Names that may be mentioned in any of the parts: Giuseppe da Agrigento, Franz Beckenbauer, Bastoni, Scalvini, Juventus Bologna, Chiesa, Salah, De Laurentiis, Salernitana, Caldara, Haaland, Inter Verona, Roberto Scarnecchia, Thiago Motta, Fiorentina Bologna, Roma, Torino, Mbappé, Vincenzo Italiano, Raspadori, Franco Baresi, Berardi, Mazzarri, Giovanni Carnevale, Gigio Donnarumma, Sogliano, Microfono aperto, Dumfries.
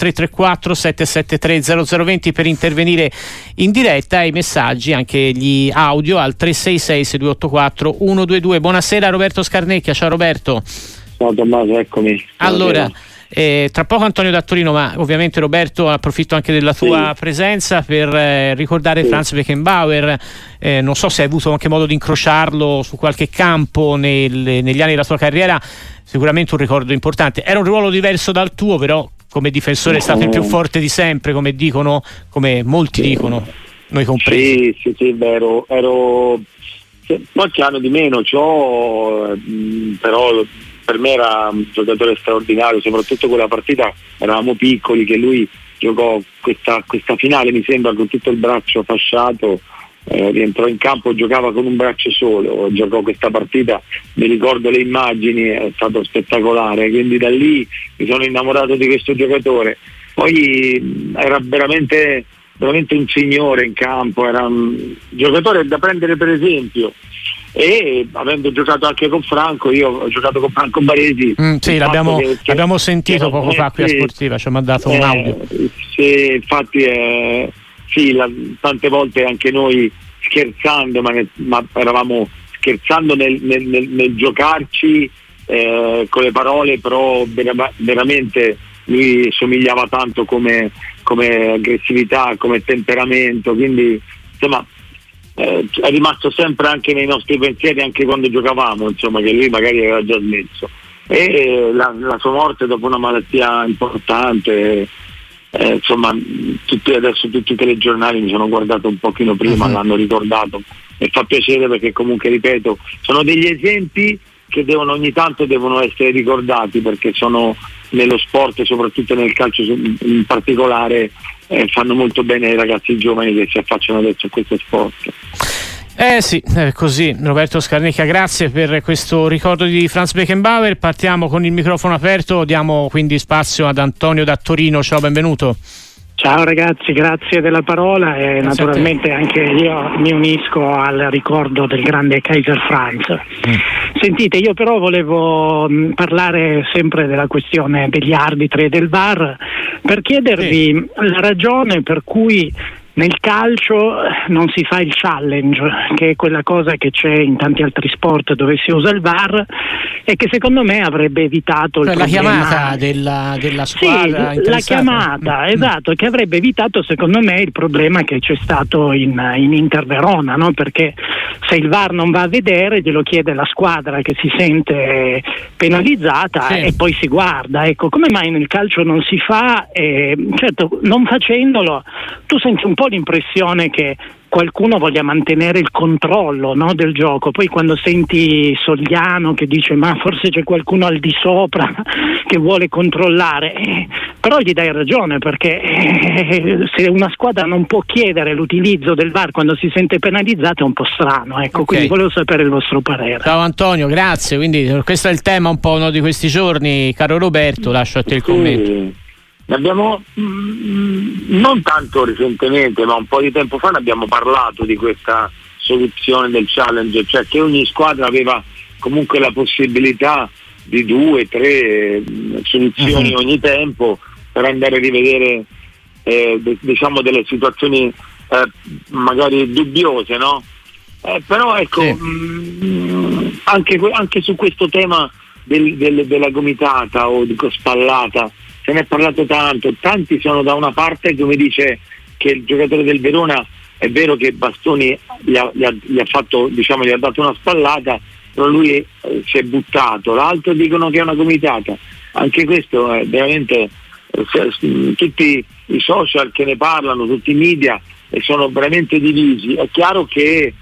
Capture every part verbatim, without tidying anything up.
tre tre quattro sette sette tre zero zero due zero per intervenire in diretta, e i messaggi, anche gli audio, al tre sei sei sei due otto quattro uno due due. Buonasera Roberto Scarnecchia. Ciao Roberto. Ciao Tommaso, eccomi. Allora, eh, tra poco Antonio Da Torino, ma ovviamente Roberto approfitto anche della tua sì. presenza per eh, ricordare sì. Franz Beckenbauer. Eh, non so se hai avuto anche modo di incrociarlo su qualche campo nel, negli anni della tua carriera. Sicuramente un ricordo importante. Era un ruolo diverso dal tuo, però come difensore no. è stato il più forte di sempre, come dicono, come molti sì. dicono, noi compresi. Sì, sì, sì, vero. Ero qualche anno di meno, ciò però per me era un giocatore straordinario, soprattutto quella partita, eravamo piccoli, che lui giocò questa, questa finale, mi sembra, con tutto il braccio fasciato. Eh, rientrò in campo, giocava con un braccio solo, giocò questa partita, mi ricordo le immagini, è stato spettacolare, quindi da lì mi sono innamorato di questo giocatore. Poi era veramente, veramente un signore in campo, era un giocatore da prendere per esempio, e avendo giocato anche con Franco, io ho giocato con Franco Baresi, mm, sì, l'abbiamo, che, che l'abbiamo sentito poco fa qui a Sportiva, ci ha mandato eh, un audio. Sì, infatti eh, sì, la, tante volte anche noi scherzando, ma, ne, ma eravamo scherzando nel, nel, nel, nel giocarci eh, con le parole, però vera, veramente lui somigliava tanto come, come aggressività, come temperamento, quindi insomma eh, è rimasto sempre anche nei nostri pensieri, anche quando giocavamo, insomma, che lui magari aveva già smesso, e eh, la, la sua morte dopo una malattia importante. Eh, insomma, tutti, adesso tutti i telegiornali mi sono guardato un pochino prima, uh-huh. l'hanno ricordato, e fa piacere, perché comunque, ripeto, sono degli esempi che devono, ogni tanto devono essere ricordati, perché sono nello sport e soprattutto nel calcio in particolare eh, fanno molto bene ai ragazzi giovani che si affacciano adesso a questo sport. Eh sì, è così. Roberto Scarnecchia, grazie per questo ricordo di Franz Beckenbauer. Partiamo con il microfono aperto, diamo quindi spazio ad Antonio Da Torino. Ciao, benvenuto. Ciao ragazzi, grazie della parola, e grazie, naturalmente anche io mi unisco al ricordo del grande Kaiser Franz. Mm. Sentite, io però volevo mh, parlare sempre della questione degli arbitri e del V A R, per chiedervi sì. la ragione per cui nel calcio non si fa il challenge, che è quella cosa che c'è in tanti altri sport dove si usa il V A R, e che secondo me avrebbe evitato il la problema. Chiamata della, della squadra sì, la chiamata, mm. esatto, che avrebbe evitato secondo me il problema che c'è stato in, in Inter Verona, no? Perché se il V A R non va a vedere, glielo chiede la squadra che si sente penalizzata sì. e poi si guarda. Ecco, come mai nel calcio non si fa? Eh, certo, non facendolo tu senti un po' l'impressione che qualcuno voglia mantenere il controllo, no, del gioco. Poi quando senti Sogliano che dice ma forse c'è qualcuno al di sopra che vuole controllare, eh, però gli dai ragione, perché eh, se una squadra non può chiedere l'utilizzo del V A R quando si sente penalizzata è un po' strano, ecco, okay. Quindi volevo sapere il vostro parere. Ciao Antonio, grazie. Quindi questo è il tema un po', no, di questi giorni, caro Roberto, lascio a te il commento. Sì. Ne abbiamo mh, non tanto recentemente, ma un po' di tempo fa ne abbiamo parlato di questa soluzione del challenge, cioè che ogni squadra aveva comunque la possibilità di due, tre mh, soluzioni uh-huh. ogni tempo per andare a rivedere eh, de- diciamo delle situazioni eh, magari dubbiose, no? Eh, però ecco, sì. mh, anche, anche su questo tema del, del, della gomitata o di spallata se ne è parlato tanto, tanti sono da una parte, come dice che il giocatore del Verona, è vero che Bastoni gli ha, gli ha, gli ha fatto, diciamo, gli ha dato una spallata, però lui eh, si è buttato, l'altro dicono che è una gomitata, anche questo è veramente eh, tutti i social che ne parlano, tutti i media eh, sono veramente divisi. È chiaro che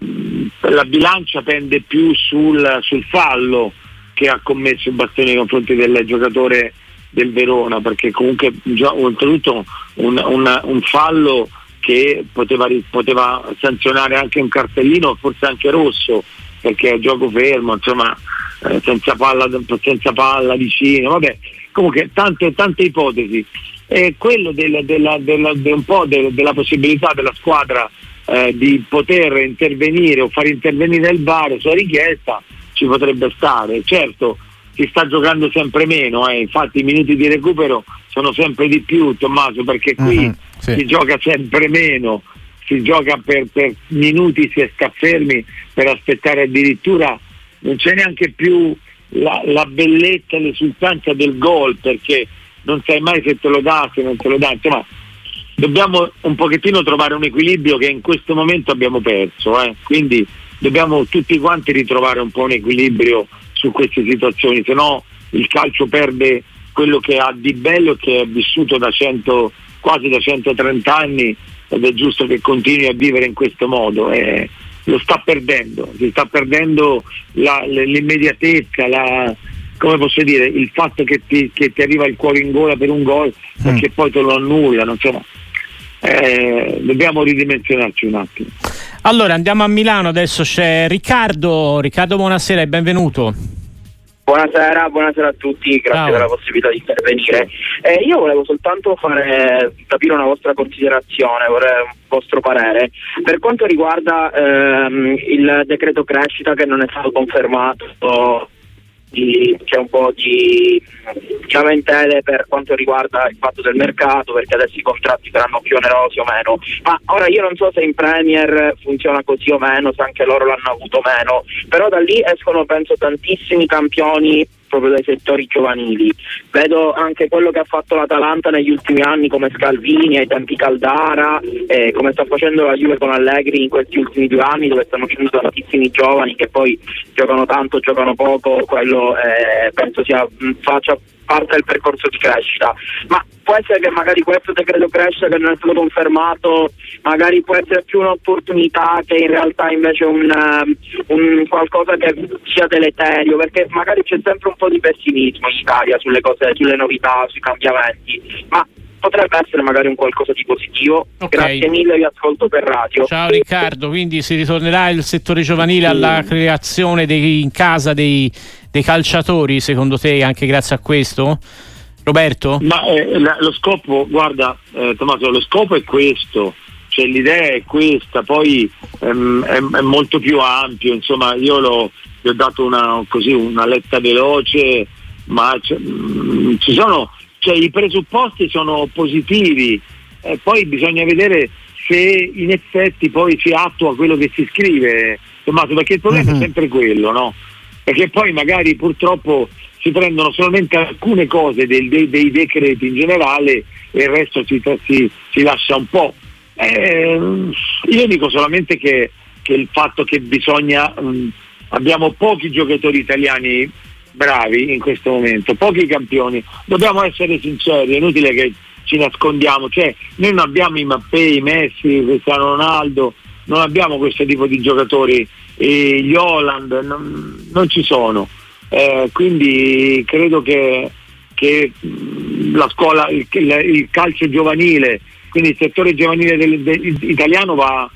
mh, la bilancia pende più sul, sul fallo che ha commesso Bastoni nei confronti del giocatore del Verona, perché comunque già, oltretutto un, un, un fallo che poteva, poteva sanzionare anche un cartellino, forse anche rosso, perché è gioco fermo, insomma, eh, senza palla, senza palla vicino, vabbè, comunque tante, tante ipotesi. E quello della, della, della, de un po' de, della possibilità della squadra eh, di poter intervenire o far intervenire il V A R su richiesta ci potrebbe stare, certo. si sta giocando sempre meno, eh. Infatti i minuti di recupero sono sempre di più, Tommaso, perché qui uh-huh, sì. si gioca sempre meno, si gioca per, per minuti, si sta fermi per aspettare, addirittura non c'è neanche più la, la bellezza, l'esultanza del gol, perché non sai mai se te lo dà, se non te lo dà, insomma dobbiamo un pochettino trovare un equilibrio che in questo momento abbiamo perso, eh. Quindi dobbiamo tutti quanti ritrovare un po' un equilibrio su queste situazioni, se no il calcio perde quello che ha di bello, che è vissuto da cento, quasi da centotrenta anni, ed è giusto che continui a vivere in questo modo, eh, lo sta perdendo, si sta perdendo la, l'immediatezza, la, come posso dire, il fatto che ti, che ti arriva il cuore in gola per un gol mm. perché poi te lo annullano, insomma. Eh, dobbiamo ridimensionarci un attimo. Allora andiamo a Milano, adesso c'è Riccardo. Riccardo, buonasera e benvenuto. Buonasera, buonasera a tutti, grazie per la possibilità di intervenire. Eh, io volevo soltanto fare capire una vostra considerazione, vorrei un vostro parere per quanto riguarda ehm, il decreto crescita che non è stato confermato. Di, c'è un po' di lamentele per quanto riguarda il fatto del mercato, perché adesso i contratti saranno più onerosi o meno, ma ora io non so se in Premier funziona così o meno, se anche loro l'hanno avuto o meno, però da lì escono penso tantissimi campioni proprio dai settori giovanili. Vedo anche quello che ha fatto l'Atalanta negli ultimi anni, come Scalvini, ai tanti Caldara, eh, come sta facendo la Juve con Allegri in questi ultimi due anni, dove stanno uscendo tantissimi giovani che poi giocano tanto, giocano poco. Quello eh, penso sia faccia parte del percorso di crescita, ma può essere che magari questo decreto crescita che non è stato confermato magari può essere più un'opportunità che in realtà invece un, un qualcosa che sia deleterio, perché magari c'è sempre un po' di pessimismo in Italia sulle cose, sulle novità, sui cambiamenti, ma potrebbe essere magari un qualcosa di positivo. Okay. Grazie mille, vi ascolto per radio. Ciao Riccardo, quindi si ritornerà il settore giovanile alla creazione dei, in casa dei, dei calciatori, secondo te, anche grazie a questo? Roberto? Ma eh, la, lo scopo, guarda eh, Tommaso, lo scopo è questo, cioè l'idea è questa, poi ehm, è, è molto più ampio, insomma io l'ho, gli ho dato una, così, una letta veloce, ma c- mh, ci sono... Cioè, i presupposti sono positivi, eh, poi bisogna vedere se in effetti poi si attua quello che si scrive, Tommaso, perché il problema uh-huh. è sempre quello, no? Perché poi magari purtroppo si prendono solamente alcune cose del, dei, dei decreti in generale e il resto si, si, si lascia un po'. Eh, io dico solamente che, che il fatto che bisogna... Mh, abbiamo pochi giocatori italiani bravi in questo momento, pochi campioni, dobbiamo essere sinceri, è inutile che ci nascondiamo, cioè noi non abbiamo i Mbappé, i Messi, Cristiano Ronaldo, non abbiamo questo tipo di giocatori, e gli Haaland non, non ci sono, eh, quindi credo che, che la scuola, il, il calcio giovanile, quindi il settore giovanile del, del, italiano va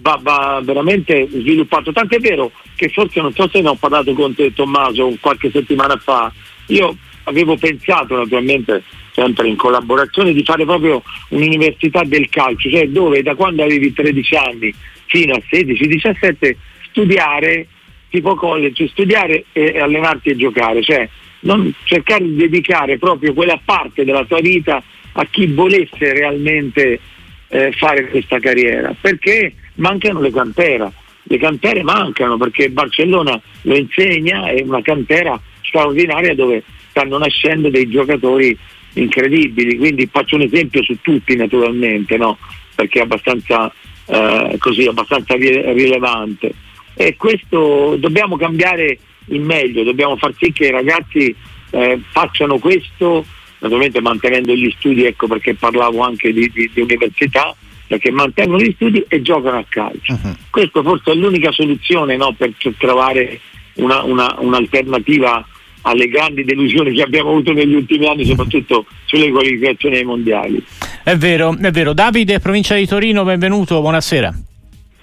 Va, va veramente sviluppato, tant'è vero che forse, non so se ne ho parlato con te Tommaso qualche settimana fa, io avevo pensato naturalmente sempre in collaborazione di fare proprio un'università del calcio, cioè dove da quando avevi tredici anni fino a sedici diciassette studiare tipo college, studiare e allenarti e giocare, cioè non cercare di dedicare proprio quella parte della tua vita a chi volesse realmente eh, fare questa carriera, perché mancano le cantera, le cantere mancano, perché Barcellona lo insegna, è una cantera straordinaria dove stanno nascendo dei giocatori incredibili, quindi faccio un esempio su tutti naturalmente, no? Perché è abbastanza eh, così, abbastanza rilevante, e questo dobbiamo cambiare in meglio, dobbiamo far sì che i ragazzi eh, facciano questo, naturalmente mantenendo gli studi, ecco perché parlavo anche di, di, di università, che mantengono gli studi e giocano a calcio. Uh-huh. Questo forse è l'unica soluzione, no, per trovare una, una, un'alternativa alle grandi delusioni che abbiamo avuto negli ultimi anni, soprattutto sulle qualificazioni ai mondiali. È vero, è vero. Davide, provincia di Torino, benvenuto, buonasera.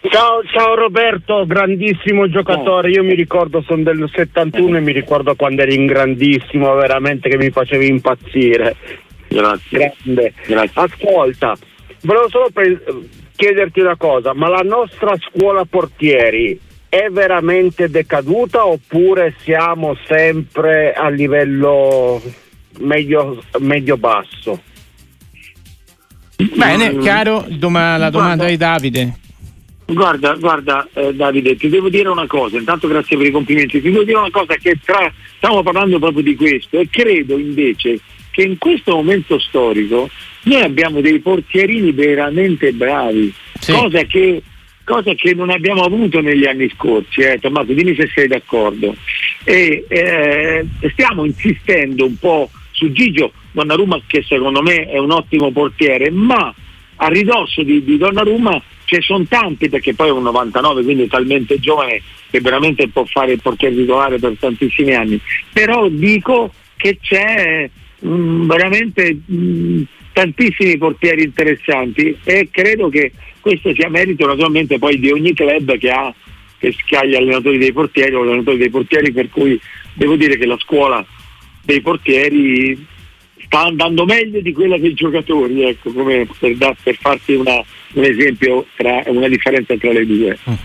Ciao, ciao Roberto, grandissimo giocatore, io mi ricordo, sono del settantuno e mi ricordo quando eri in grandissimo, veramente che mi facevi impazzire. Grazie. Grande. Grazie. Ascolta, volevo solo pre- chiederti una cosa, ma la nostra scuola portieri è veramente decaduta oppure siamo sempre a livello medio, medio basso? Bene, caro, doma- la domanda di Davide. Guarda, guarda eh, Davide, ti devo dire una cosa, intanto grazie per i complimenti, ti devo dire una cosa che tra, stiamo parlando proprio di questo, e credo invece che in questo momento storico noi abbiamo dei portierini veramente bravi, sì. cosa, che, cosa che non abbiamo avuto negli anni scorsi, eh, Tommaso, dimmi se sei d'accordo, e eh, stiamo insistendo un po' su Gigio Donnarumma, che secondo me è un ottimo portiere, ma a ridosso di, di Donnarumma ce ne sono tanti, perché poi è un novantanove, quindi è talmente giovane che veramente può fare il portiere titolare per tantissimi anni, però dico che c'è mh, veramente mh, tantissimi portieri interessanti, e credo che questo sia merito naturalmente poi di ogni club che ha che scaglia allenatori dei portieri o allenatori dei portieri, per cui devo dire che la scuola dei portieri sta andando meglio di quella dei giocatori, ecco, come per, da, per farti una, un esempio, tra una differenza tra le due. Uh-huh.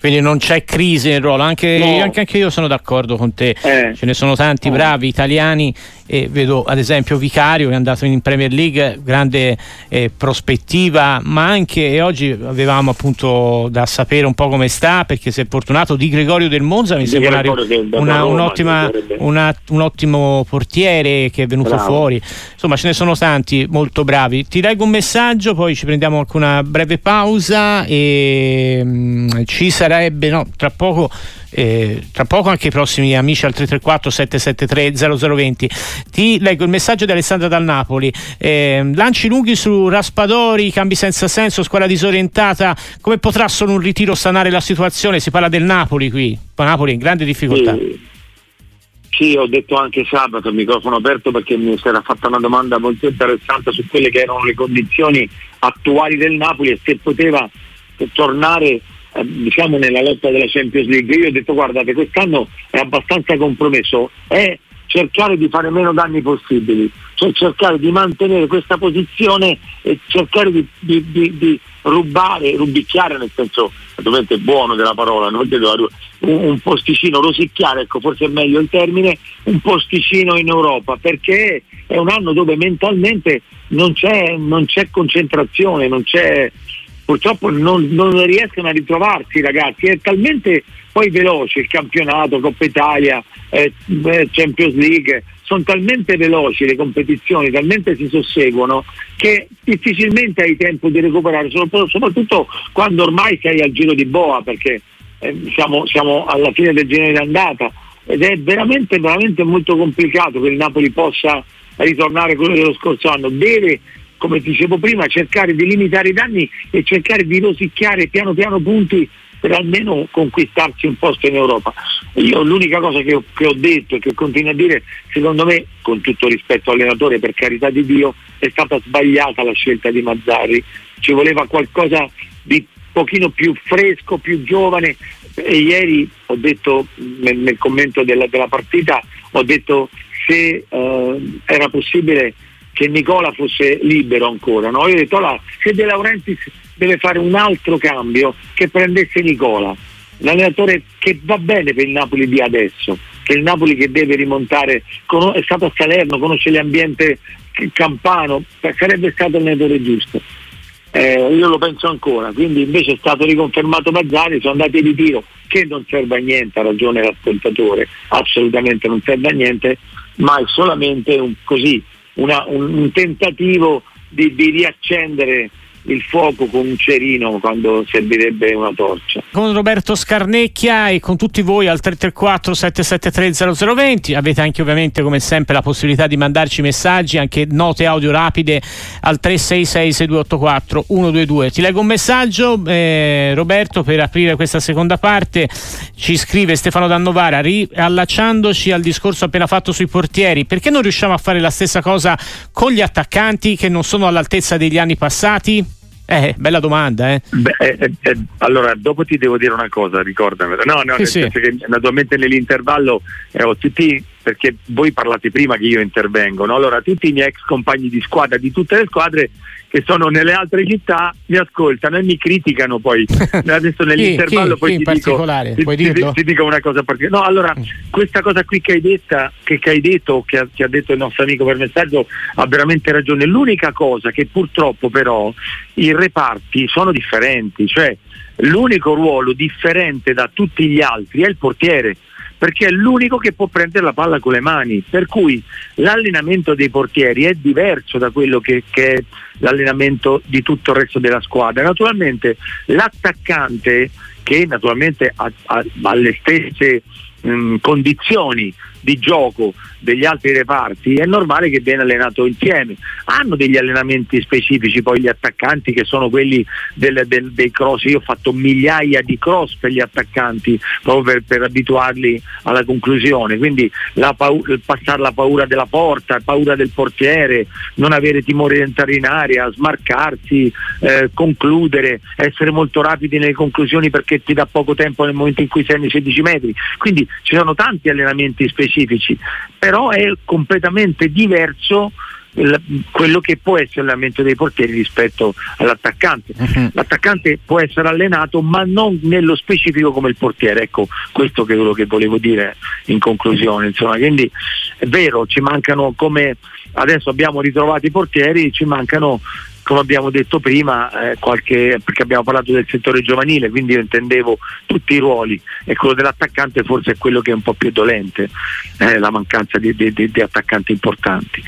Quindi non c'è crisi nel ruolo, anche, no. anche, anche io sono d'accordo con te, eh. ce ne sono tanti no. bravi italiani, e vedo ad esempio Vicario, che è andato in Premier League, grande eh, prospettiva, ma anche e oggi avevamo appunto da sapere un po' come sta, perché si è fortunato Di Gregorio del Monza, mi sembra una, un'ottima, una, un ottimo portiere che è venuto Bravo. fuori, insomma ce ne sono tanti molto bravi. Ti leggo un messaggio, poi ci prendiamo anche una breve pausa e mh, ci sarebbe no, tra poco Eh, tra poco anche i prossimi amici al tre tre quattro sette sette tre zero zero due zero. Ti leggo il messaggio di Alessandra dal Napoli, eh, lanci lunghi su Raspadori, cambi senza senso, squadra disorientata, come potrà solo un ritiro sanare la situazione? Si parla del Napoli qui, Napoli in grande difficoltà. Sì, sì, ho detto anche sabato al microfono aperto, perché mi era fatta una domanda molto interessante su quelle che erano le condizioni attuali del Napoli e se poteva tornare, diciamo, nella lotta della Champions League. Io ho detto, guardate, quest'anno è abbastanza compromesso, è cercare di fare meno danni possibili, cioè cercare di mantenere questa posizione e cercare di, di, di, di rubare, rubicchiare, nel senso ovviamente buono della parola, non credo, un, un posticino, rosicchiare, ecco, forse è meglio il termine, un posticino in Europa, perché è un anno dove mentalmente non c'è, non c'è concentrazione, non c'è, purtroppo non, non riescono a ritrovarsi i ragazzi, è talmente poi veloce il campionato, Coppa Italia, eh, Champions League, sono talmente veloci le competizioni, talmente si susseguono che difficilmente hai tempo di recuperare, soprattutto quando ormai sei al giro di boa, perché eh, siamo, siamo alla fine del girone d'andata, ed è veramente veramente molto complicato che il Napoli possa ritornare quello dello scorso anno. Deve, come dicevo prima, cercare di limitare i danni e cercare di rosicchiare piano piano punti per almeno conquistarsi un posto in Europa. Io l'unica cosa che ho, che ho detto e che continuo a dire, secondo me, con tutto rispetto all'allenatore, per carità di Dio, è stata sbagliata la scelta di Mazzarri, ci voleva qualcosa di pochino più fresco, più giovane, e ieri ho detto nel, nel commento della, della partita, ho detto se eh, era possibile che Nicola fosse libero ancora, no? Io ho detto, là, se De Laurentiis deve fare un altro cambio, che prendesse Nicola, l'allenatore che va bene per il Napoli di adesso, che è il Napoli che deve rimontare, è stato a Salerno, conosce l'ambiente campano, sarebbe stato l'allenatore giusto, eh, io lo penso ancora. Quindi invece è stato riconfermato Mazzarri, sono andati di tiro, che non serve a niente, ha ragione l'ascoltatore, assolutamente non serve a niente, ma è solamente un così Una, un, un tentativo di, di riaccendere il fuoco con un cerino quando servirebbe una torcia. Con Roberto Scarnecchia e con tutti voi al tre tre quattro sette sette tre zero zero due zero. Avete anche ovviamente, come sempre, la possibilità di mandarci messaggi, anche note audio rapide al tre sei sei sei due otto quattro uno due due. Ti leggo un messaggio, eh, Roberto, per aprire questa seconda parte. Ci scrive Stefano D'Annovara, riallacciandoci al discorso appena fatto sui portieri: perché non riusciamo a fare la stessa cosa con gli attaccanti, che non sono all'altezza degli anni passati? Eh, bella domanda, eh. Beh, eh, eh, allora dopo ti devo dire una cosa, ricordamela. No, no, sì, nel sì. senso che naturalmente nell'intervallo eh, ho tutti perché voi parlate prima che io intervengo, no? Allora tutti i miei ex compagni di squadra di tutte le squadre che sono nelle altre città mi ascoltano e mi criticano, poi adesso nell'intervallo chi, poi chi ti, dico, ti, ti, ti dico una cosa particolare. No, allora questa cosa qui che hai detta, che, che hai detto, che, che ha detto il nostro amico per messaggio, ha veramente ragione. L'unica cosa che purtroppo però i reparti sono differenti, cioè l'unico ruolo differente da tutti gli altri è il portiere, perché è l'unico che può prendere la palla con le mani, per cui l'allenamento dei portieri è diverso da quello che, che è l'allenamento di tutto il resto della squadra. Naturalmente l'attaccante, che naturalmente ha, ha, ha le stesse mh, condizioni di gioco degli altri reparti, è normale che viene allenato insieme. Hanno degli allenamenti specifici poi gli attaccanti, che sono quelli del, del, dei cross. Io ho fatto migliaia di cross per gli attaccanti proprio per, per abituarli alla conclusione, quindi la paura, passare la paura della porta, paura del portiere, non avere timore di entrare in area, smarcarsi, eh, concludere, essere molto rapidi nelle conclusioni perché ti dà poco tempo nel momento in cui sei nei sedici metri. Quindi ci sono tanti allenamenti specifici, però è completamente diverso quello che può essere l'allenamento dei portieri rispetto all'attaccante. Uh-huh. L'attaccante può essere allenato, ma non nello specifico come il portiere. Ecco, questo è quello che volevo dire in conclusione. Insomma, quindi è vero, ci mancano, come adesso abbiamo ritrovato i portieri, ci mancano, come abbiamo detto prima, eh, qualche, perché abbiamo parlato del settore giovanile, quindi io intendevo tutti i ruoli, e quello dell'attaccante forse è quello che è un po' più dolente, eh, la mancanza di, di, di attaccanti importanti.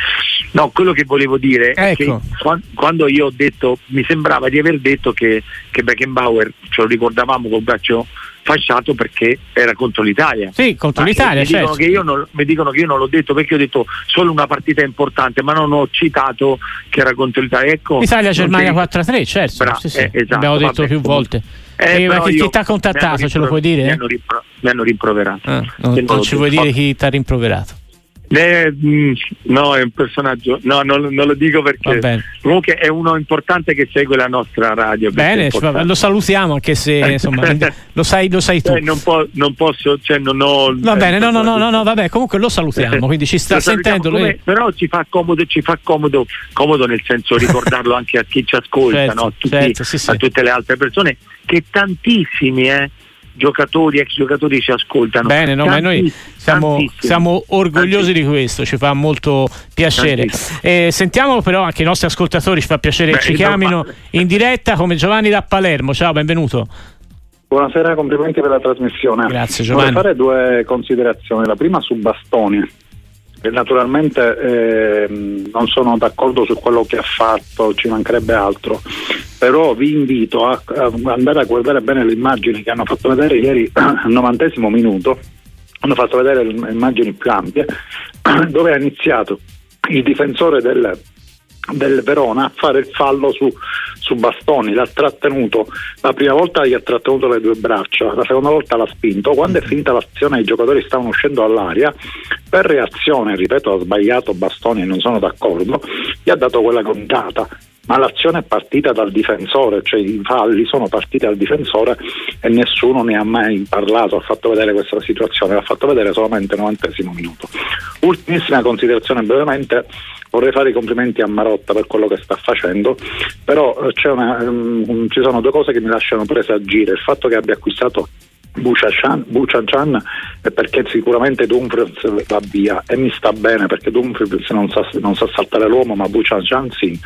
No, quello che volevo dire, ecco, è che quando io ho detto, mi sembrava di aver detto che, che Beckenbauer ce lo ricordavamo col braccio fasciato perché era contro l'Italia. Sì, contro ma l'Italia. Mi, certo. dicono che io non, mi dicono che io non l'ho detto, perché ho detto solo una partita importante, ma non ho citato che era contro l'Italia. Ecco, Italia-Germania quattro a tre, certo. Bra- sì, sì. Eh, esatto, abbiamo detto vabbè, più volte. Eh, eh, ma chi ti ha contattato, rimpro- ce lo puoi dire? Mi hanno, rimpro- mi hanno rimproverato. Ah, non non, non ci vuoi dire chi ti ha rimproverato? Eh, no, è un personaggio, no, non, non lo dico perché comunque è uno importante che segue la nostra radio. Bene, lo salutiamo, anche se insomma lo sai, lo sai tu. Eh, non, po- non posso, cioè non ho. Va bene, eh, no, no, no, no, no, vabbè, comunque lo salutiamo, quindi ci sta sentendo. Come, però ci fa comodo, ci fa comodo, comodo nel senso ricordarlo anche a chi ci ascolta, certo, no? A, tutti, certo, sì, sì. a tutte le altre persone, che tantissimi, eh. giocatori, ex giocatori ci ascoltano. Bene, no, ma noi siamo, siamo orgogliosi di questo, ci fa molto piacere. Eh, sentiamo però anche i nostri ascoltatori, ci fa piacere che ci chiamino in diretta, come Giovanni da Palermo. Ciao, benvenuto. Buonasera, complimenti per la trasmissione. Grazie Giovanni. Vorrei fare due considerazioni. La prima su Bastoni. Naturalmente eh, non sono d'accordo su quello che ha fatto, ci mancherebbe altro, però vi invito a, a andare a guardare bene le immagini che hanno fatto vedere ieri al novantesimo minuto. Hanno fatto vedere le immagini più ampie dove ha iniziato il difensore del, del Verona a fare il fallo su, su Bastoni, l'ha trattenuto, la prima volta gli ha trattenuto le due braccia, la seconda volta l'ha spinto, quando è finita l'azione i giocatori stavano uscendo all'aria, per reazione, ripeto, ha sbagliato Bastoni e non sono d'accordo, gli ha dato quella contata, ma l'azione è partita dal difensore, cioè i falli sono partiti dal difensore e nessuno ne ha mai parlato, ha fatto vedere questa situazione, l'ha fatto vedere solamente al novantesimo minuto. Ultimissima considerazione brevemente, vorrei fare i complimenti a Marotta per quello che sta facendo, però c'è una, um, ci sono due cose che mi lasciano presagire, il fatto che abbia acquistato Buchanan è perché sicuramente Dumfries va via e mi sta bene perché Dumfries non sa, non sa saltare l'uomo, ma Buchanan sì,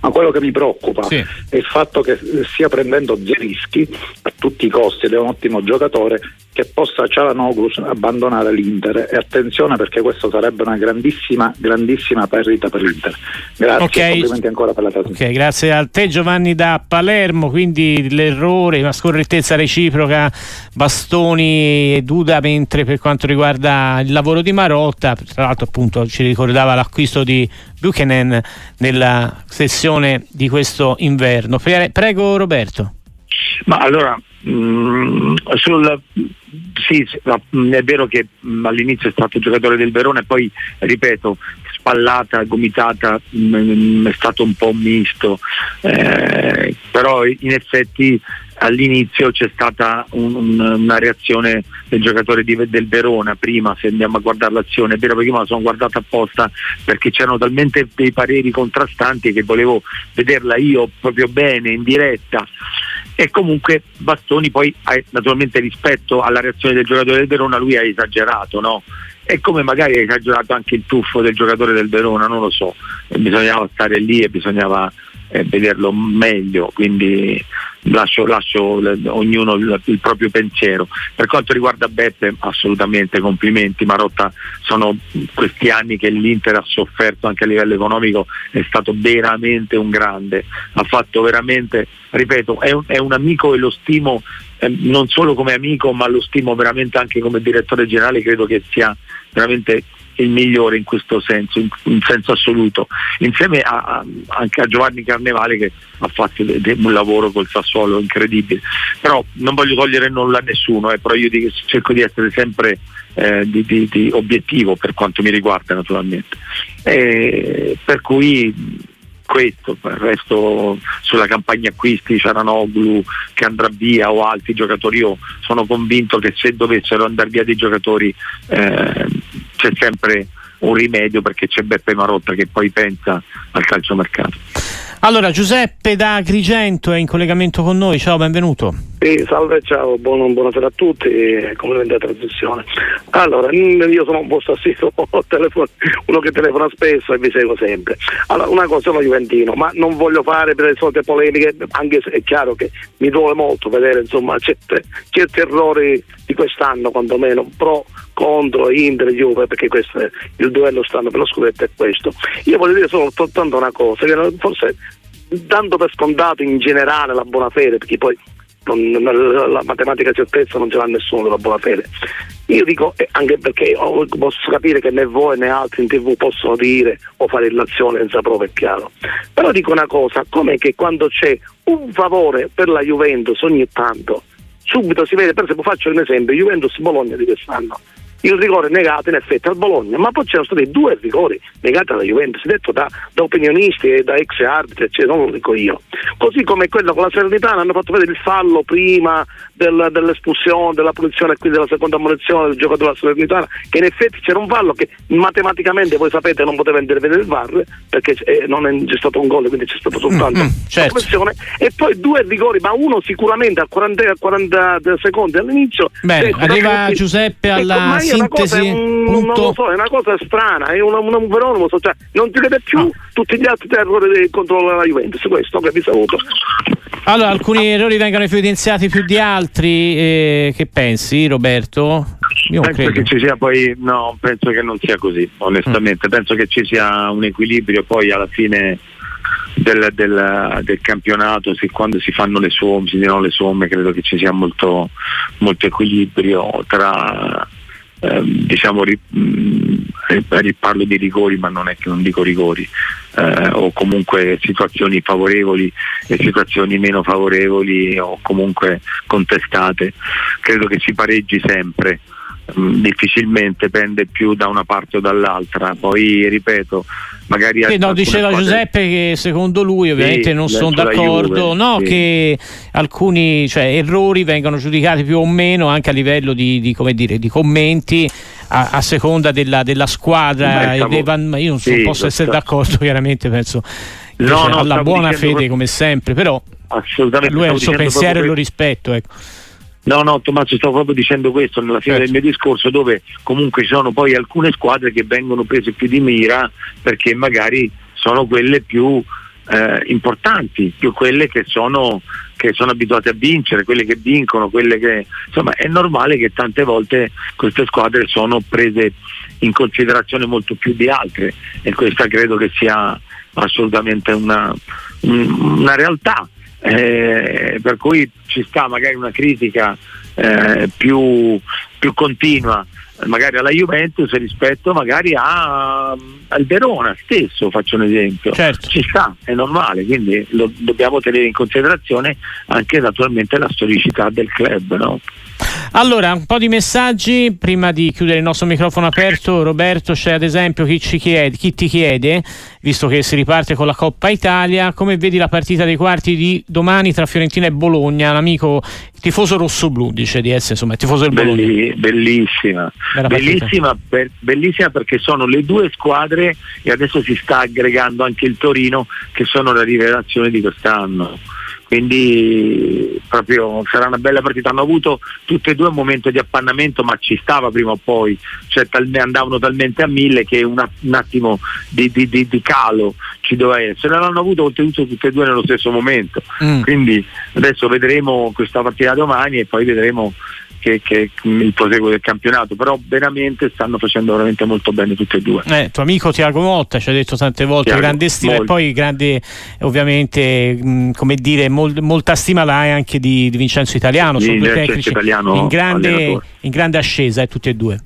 ma quello che mi preoccupa sì. è il fatto che stia prendendo Zerischi a tutti i costi ed è un ottimo giocatore, che possa Çalhanoğlu abbandonare l'Inter, e attenzione perché questo sarebbe una grandissima grandissima perdita per l'Inter. Grazie, okay. Complimenti ancora per la trasmissione. Okay, grazie a te Giovanni da Palermo. Quindi l'errore, la scorrettezza reciproca Bastoni e Duda, mentre per quanto riguarda il lavoro di Marotta, tra l'altro appunto ci ricordava l'acquisto di Buchanan nella sessione di questo inverno. Prego Roberto. Ma allora mh, sul sì, è vero che all'inizio è stato giocatore del Verona e poi, ripeto, spallata, gomitata, mh, è stato un po' misto, eh, però in effetti all'inizio c'è stata un, un, una reazione del giocatore di, del Verona prima, se andiamo a guardare l'azione, è vero, perché io me la sono guardata apposta perché c'erano talmente dei pareri contrastanti che volevo vederla io proprio bene in diretta, e comunque Bastoni poi naturalmente rispetto alla reazione del giocatore del Verona lui ha esagerato, no? E come magari ha esagerato anche il tuffo del giocatore del Verona, non lo so, bisognava stare lì e bisognava eh, vederlo meglio, quindi lascio, lascio l- ognuno il, il proprio pensiero. Per quanto riguarda Beppe, assolutamente complimenti Marotta, sono questi anni che l'Inter ha sofferto anche a livello economico, è stato veramente un grande, ha fatto veramente, ripeto, è un, è un amico e lo stimo eh, non solo come amico ma lo stimo veramente anche come direttore generale, credo che sia veramente il migliore in questo senso, in, in senso assoluto, insieme a, a, anche a Giovanni Carnevale che ha fatto de, de, un lavoro col Sassuolo incredibile. Però non voglio togliere nulla a nessuno, eh, però io di, cerco di essere sempre eh, di, di, di obiettivo per quanto mi riguarda naturalmente, e per cui questo, per il resto sulla campagna acquisti Çalhanoğlu che andrà via o altri giocatori, io sono convinto che se dovessero andare via dei giocatori eh, c'è sempre un rimedio perché c'è Beppe Marotta che poi pensa al calciomercato. Allora Giuseppe da Agrigento è in collegamento con noi, ciao, benvenuto. Sì, salve, ciao, buon, buonasera a tutti e complimenti alla trasmissione. Allora, io sono un po' sassito, uno che telefona spesso e vi seguo sempre. Allora, una cosa, sono juventino, ma non voglio fare per le solite polemiche, anche se è chiaro che mi duole molto vedere insomma certi, certi errori di quest'anno, quantomeno pro, contro, Inter, Juve, perché questo è, il duello stanno per lo scudetto è questo. Io voglio dire solo soltanto una cosa, che forse dando per scontato in generale la buona fede, perché poi non, la matematica certezza non ce l'ha nessuno della buona fede, io dico, anche perché posso capire che né voi né altri in TV possono dire o fare relazione senza prove, è chiaro, però dico una cosa, com'è che quando c'è un favore per la Juventus ogni tanto subito si vede? Per esempio faccio un esempio, Juventus Bologna di quest'anno, il rigore negato in effetti al Bologna, ma poi c'erano stati due rigori negati alla Juventus, detto da, da opinionisti e da ex arbitri, cioè non lo dico io, così come quello con la Salernitana, hanno fatto vedere il fallo prima del, dell'espulsione, della punizione e quindi della seconda ammonizione del giocatore della Salernitana, che in effetti c'era un fallo che matematicamente voi sapete non poteva intervenire il V A R perché eh, non è, c'è stato un gol, quindi c'è stata soltanto mm, mm, certo. la pressione, e poi due rigori, ma uno sicuramente al quaranta, quaranta secondi all'inizio. Bene, arriva Giuseppe alla sintesi, una cosa, è un, non lo so, è una cosa strana, è un, un, un fenomeno sociale, non ti vede più no. tutti gli altri errori contro la Juventus, questo che vi saluto. Allora, alcuni ah. errori vengono evidenziati più di altri, eh, che pensi Roberto? Io penso credo. che ci sia poi, no, penso che non sia così, onestamente, mm. penso che ci sia un equilibrio poi alla fine del, del, del campionato, se quando si fanno le somme, si diranno le somme, credo che ci sia molto, molto equilibrio tra... Eh, diciamo ri, mh, parlo di rigori, ma non è che non dico rigori, eh, o comunque situazioni favorevoli e situazioni meno favorevoli o comunque contestate, credo che si pareggi sempre, mh, difficilmente pende più da una parte o dall'altra, poi ripeto magari sì, no, diceva cose... Giuseppe che secondo lui ovviamente sì, non sono d'accordo Juve, no sì. che alcuni cioè, errori vengono giudicati più o meno anche a livello di, di, come dire, di commenti a, a seconda della, della squadra, e dei van... io non so, sì, posso essere stato. d'accordo chiaramente, penso no, che, cioè, no, alla buona fede proprio... come sempre, però assolutamente lui ha il suo pensiero e lo rispetto, ecco. No, no, Tommaso, stavo proprio dicendo questo nella fine certo. del mio discorso, dove comunque ci sono poi alcune squadre che vengono prese più di mira perché magari sono quelle più eh, importanti, più quelle che sono, che sono abituate a vincere, quelle che vincono, quelle che... Insomma, è normale che tante volte queste squadre sono prese in considerazione molto più di altre, e questa credo che sia assolutamente una, una realtà. Eh, per cui ci sta magari una critica eh, più, più continua magari alla Juventus rispetto magari a, al Verona stesso, faccio un esempio, certo. ci sta, è normale, quindi lo, dobbiamo tenere in considerazione anche naturalmente la storicità del club, no? Allora, un po' di messaggi prima di chiudere il nostro microfono aperto. Roberto, c'è ad esempio chi, ci chiede, chi ti chiede, visto che si riparte con la Coppa Italia, come vedi la partita dei quarti di domani tra Fiorentina e Bologna? Un amico tifoso rossoblù dice di essere, insomma, tifoso del Bologna. Belli, bellissima, bellissima, per, bellissima perché sono le due squadre e adesso si sta aggregando anche il Torino, che sono la rivelazione di quest'anno. Quindi proprio sarà una bella partita. Hanno avuto tutte e due un momento di appannamento, ma ci stava prima o poi, cioè tal- andavano talmente a mille che un, a- un attimo di, di, di, di calo ci doveva essere. Se l'hanno avuto ottenuto tutte e due nello stesso momento. Mm. Quindi adesso vedremo questa partita domani e poi vedremo Che, che il proseguo del campionato, però veramente stanno facendo veramente molto bene tutte e due. Eh, tuo amico Thiago Motta ci ha detto tante volte Thiago, grande stile molto. E poi grande, ovviamente, mh, come dire, mol, molta stima là è anche di, di Vincenzo Italiano, sì, sono due tecnici Italiano in, grande, in grande ascesa, eh, tutti e due.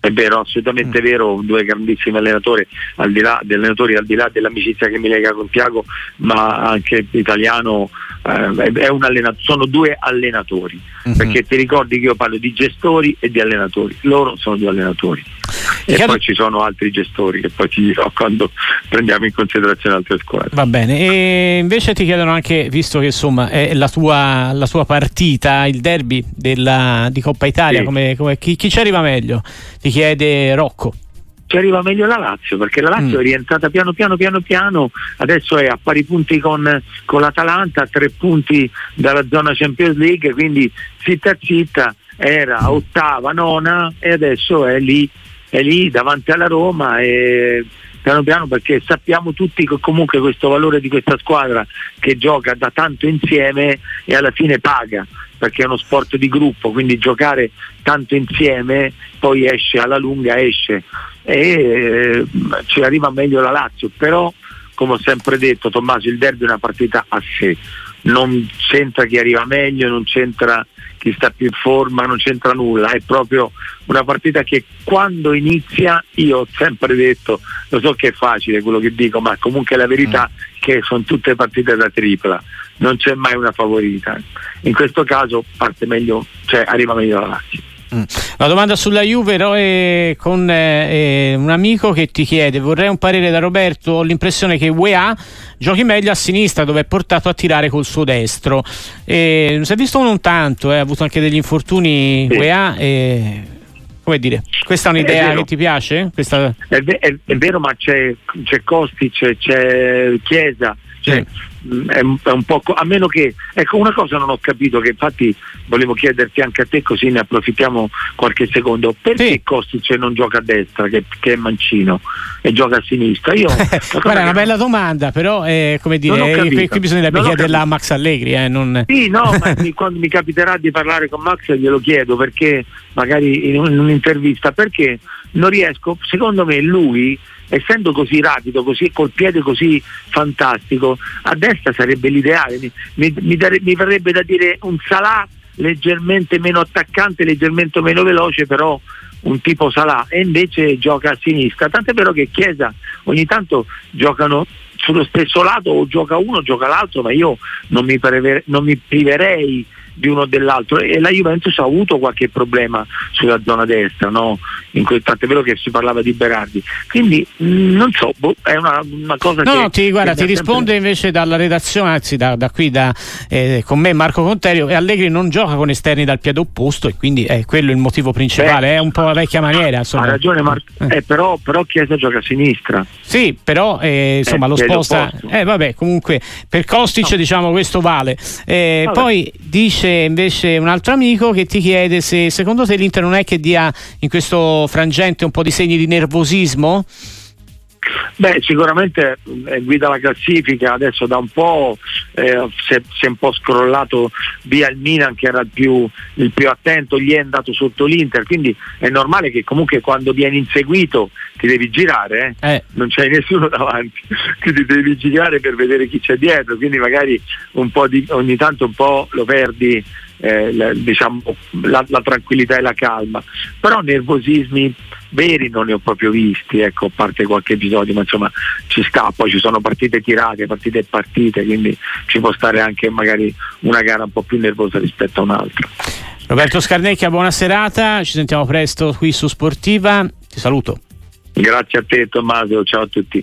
È vero, assolutamente mm. vero, due grandissimi allenatori, al di là degli allenatori, al di là dell'amicizia che mi lega con Thiago, ma anche Italiano eh, è un allenatore, sono due allenatori, mm-hmm. perché ti ricordi che io parlo di gestori e di allenatori, loro sono due allenatori. E, e chiaro... poi ci sono altri gestori che poi ti dirò quando prendiamo in considerazione altre squadre. Va bene, e invece ti chiedono anche, visto che insomma è la tua, la tua partita, il derby della, di Coppa Italia, sì. come, come, chi, chi ci arriva meglio? Ti chiede Rocco. Ci arriva meglio la Lazio, perché la Lazio mm. è rientrata piano piano piano piano, adesso è a pari punti con, con l'Atalanta, tre punti dalla zona Champions League, quindi zitta zitta, era ottava, nona e adesso è lì, è lì davanti alla Roma e piano piano, perché sappiamo tutti che comunque questo valore di questa squadra che gioca da tanto insieme e alla fine paga, perché è uno sport di gruppo, quindi giocare tanto insieme poi esce alla lunga, esce e eh, ci arriva meglio la Lazio, però come ho sempre detto Tommaso, il derby è una partita a sé, non c'entra chi arriva meglio, non c'entra chi sta più in forma, non c'entra nulla, è proprio una partita che quando inizia, io ho sempre detto, lo so che è facile quello che dico, ma comunque è la verità, che sono tutte partite da tripla, non c'è mai una favorita, in questo caso parte meglio, cioè arriva meglio la Lazio. La domanda sulla Juve, no, è con eh, un amico che ti chiede: vorrei un parere da Roberto, ho l'impressione che Weah giochi meglio a sinistra dove è portato a tirare col suo destro, eh, non si è visto non tanto, eh, ha avuto anche degli infortuni, sì. Weah eh, come dire, questa è un'idea è che ti piace? Questa... È, ver- è, è vero, ma c'è, c'è Kostic, c'è Chiesa, cioè, mm. è, è un po' co- a meno che, ecco, una cosa non ho capito, che infatti volevo chiederti anche a te, così ne approfittiamo qualche secondo, perché sì. Kostic non gioca a destra, che, che è mancino, e gioca a sinistra? Io guarda, è una bella domanda, però eh, come dire, eh, qui bisognerebbe chiederla a Max Allegri, eh, non... sì, no, ma quando mi capiterà di parlare con Max glielo chiedo, perché magari in un'intervista, perché non riesco, secondo me lui, essendo così rapido, così col piede così fantastico, a destra sarebbe l'ideale, mi, mi, mi, dare, mi verrebbe da dire un Salah leggermente meno attaccante, leggermente meno veloce, però un tipo Salah, e invece gioca a sinistra, tant'è vero che Chiesa ogni tanto giocano sullo stesso lato, o gioca uno o gioca l'altro, ma io non mi, prever- non mi priverei di uno o dell'altro, e la Juventus ha avuto qualche problema sulla zona destra, no? In quel, tant'è vero che si parlava di Berardi, quindi mh, non so, boh, è una, una cosa no, che no, ti, guarda, ti risponde sempre... invece dalla redazione, anzi da, da qui da, eh, con me Marco Conterio, e Allegri non gioca con esterni dal piede opposto e quindi è quello il motivo principale. Beh, è un po' la vecchia maniera, insomma. Ha ragione Marco, eh. Eh, però, però Chiesa gioca a sinistra, sì, però eh, insomma eh, lo sposta, eh, vabbè, comunque per Kostic no. diciamo questo vale, eh, poi dice invece un altro amico che ti chiede se secondo te l'Inter non è che dia in questo frangente un po' di segni di nervosismo? Beh, sicuramente eh, guida la classifica adesso da un po', eh, si, è, si è un po' scrollato via il Milan, che era il più, il più attento, gli è andato sotto l'Inter, quindi è normale che comunque quando vieni inseguito ti devi girare, eh? Eh. non c'è nessuno davanti, quindi devi girare per vedere chi c'è dietro, quindi magari un po' di, ogni tanto un po' lo perdi, eh, la, diciamo la, la tranquillità e la calma, però nervosismi veri non ne ho proprio visti, ecco, a parte qualche episodio, ma insomma ci sta, poi ci sono partite tirate, partite e partite, quindi ci può stare anche magari una gara un po' più nervosa rispetto a un'altra. Roberto Scarnecchia, buona serata, ci sentiamo presto qui su Sportiva, ti saluto. Grazie a te Tommaso, ciao a tutti.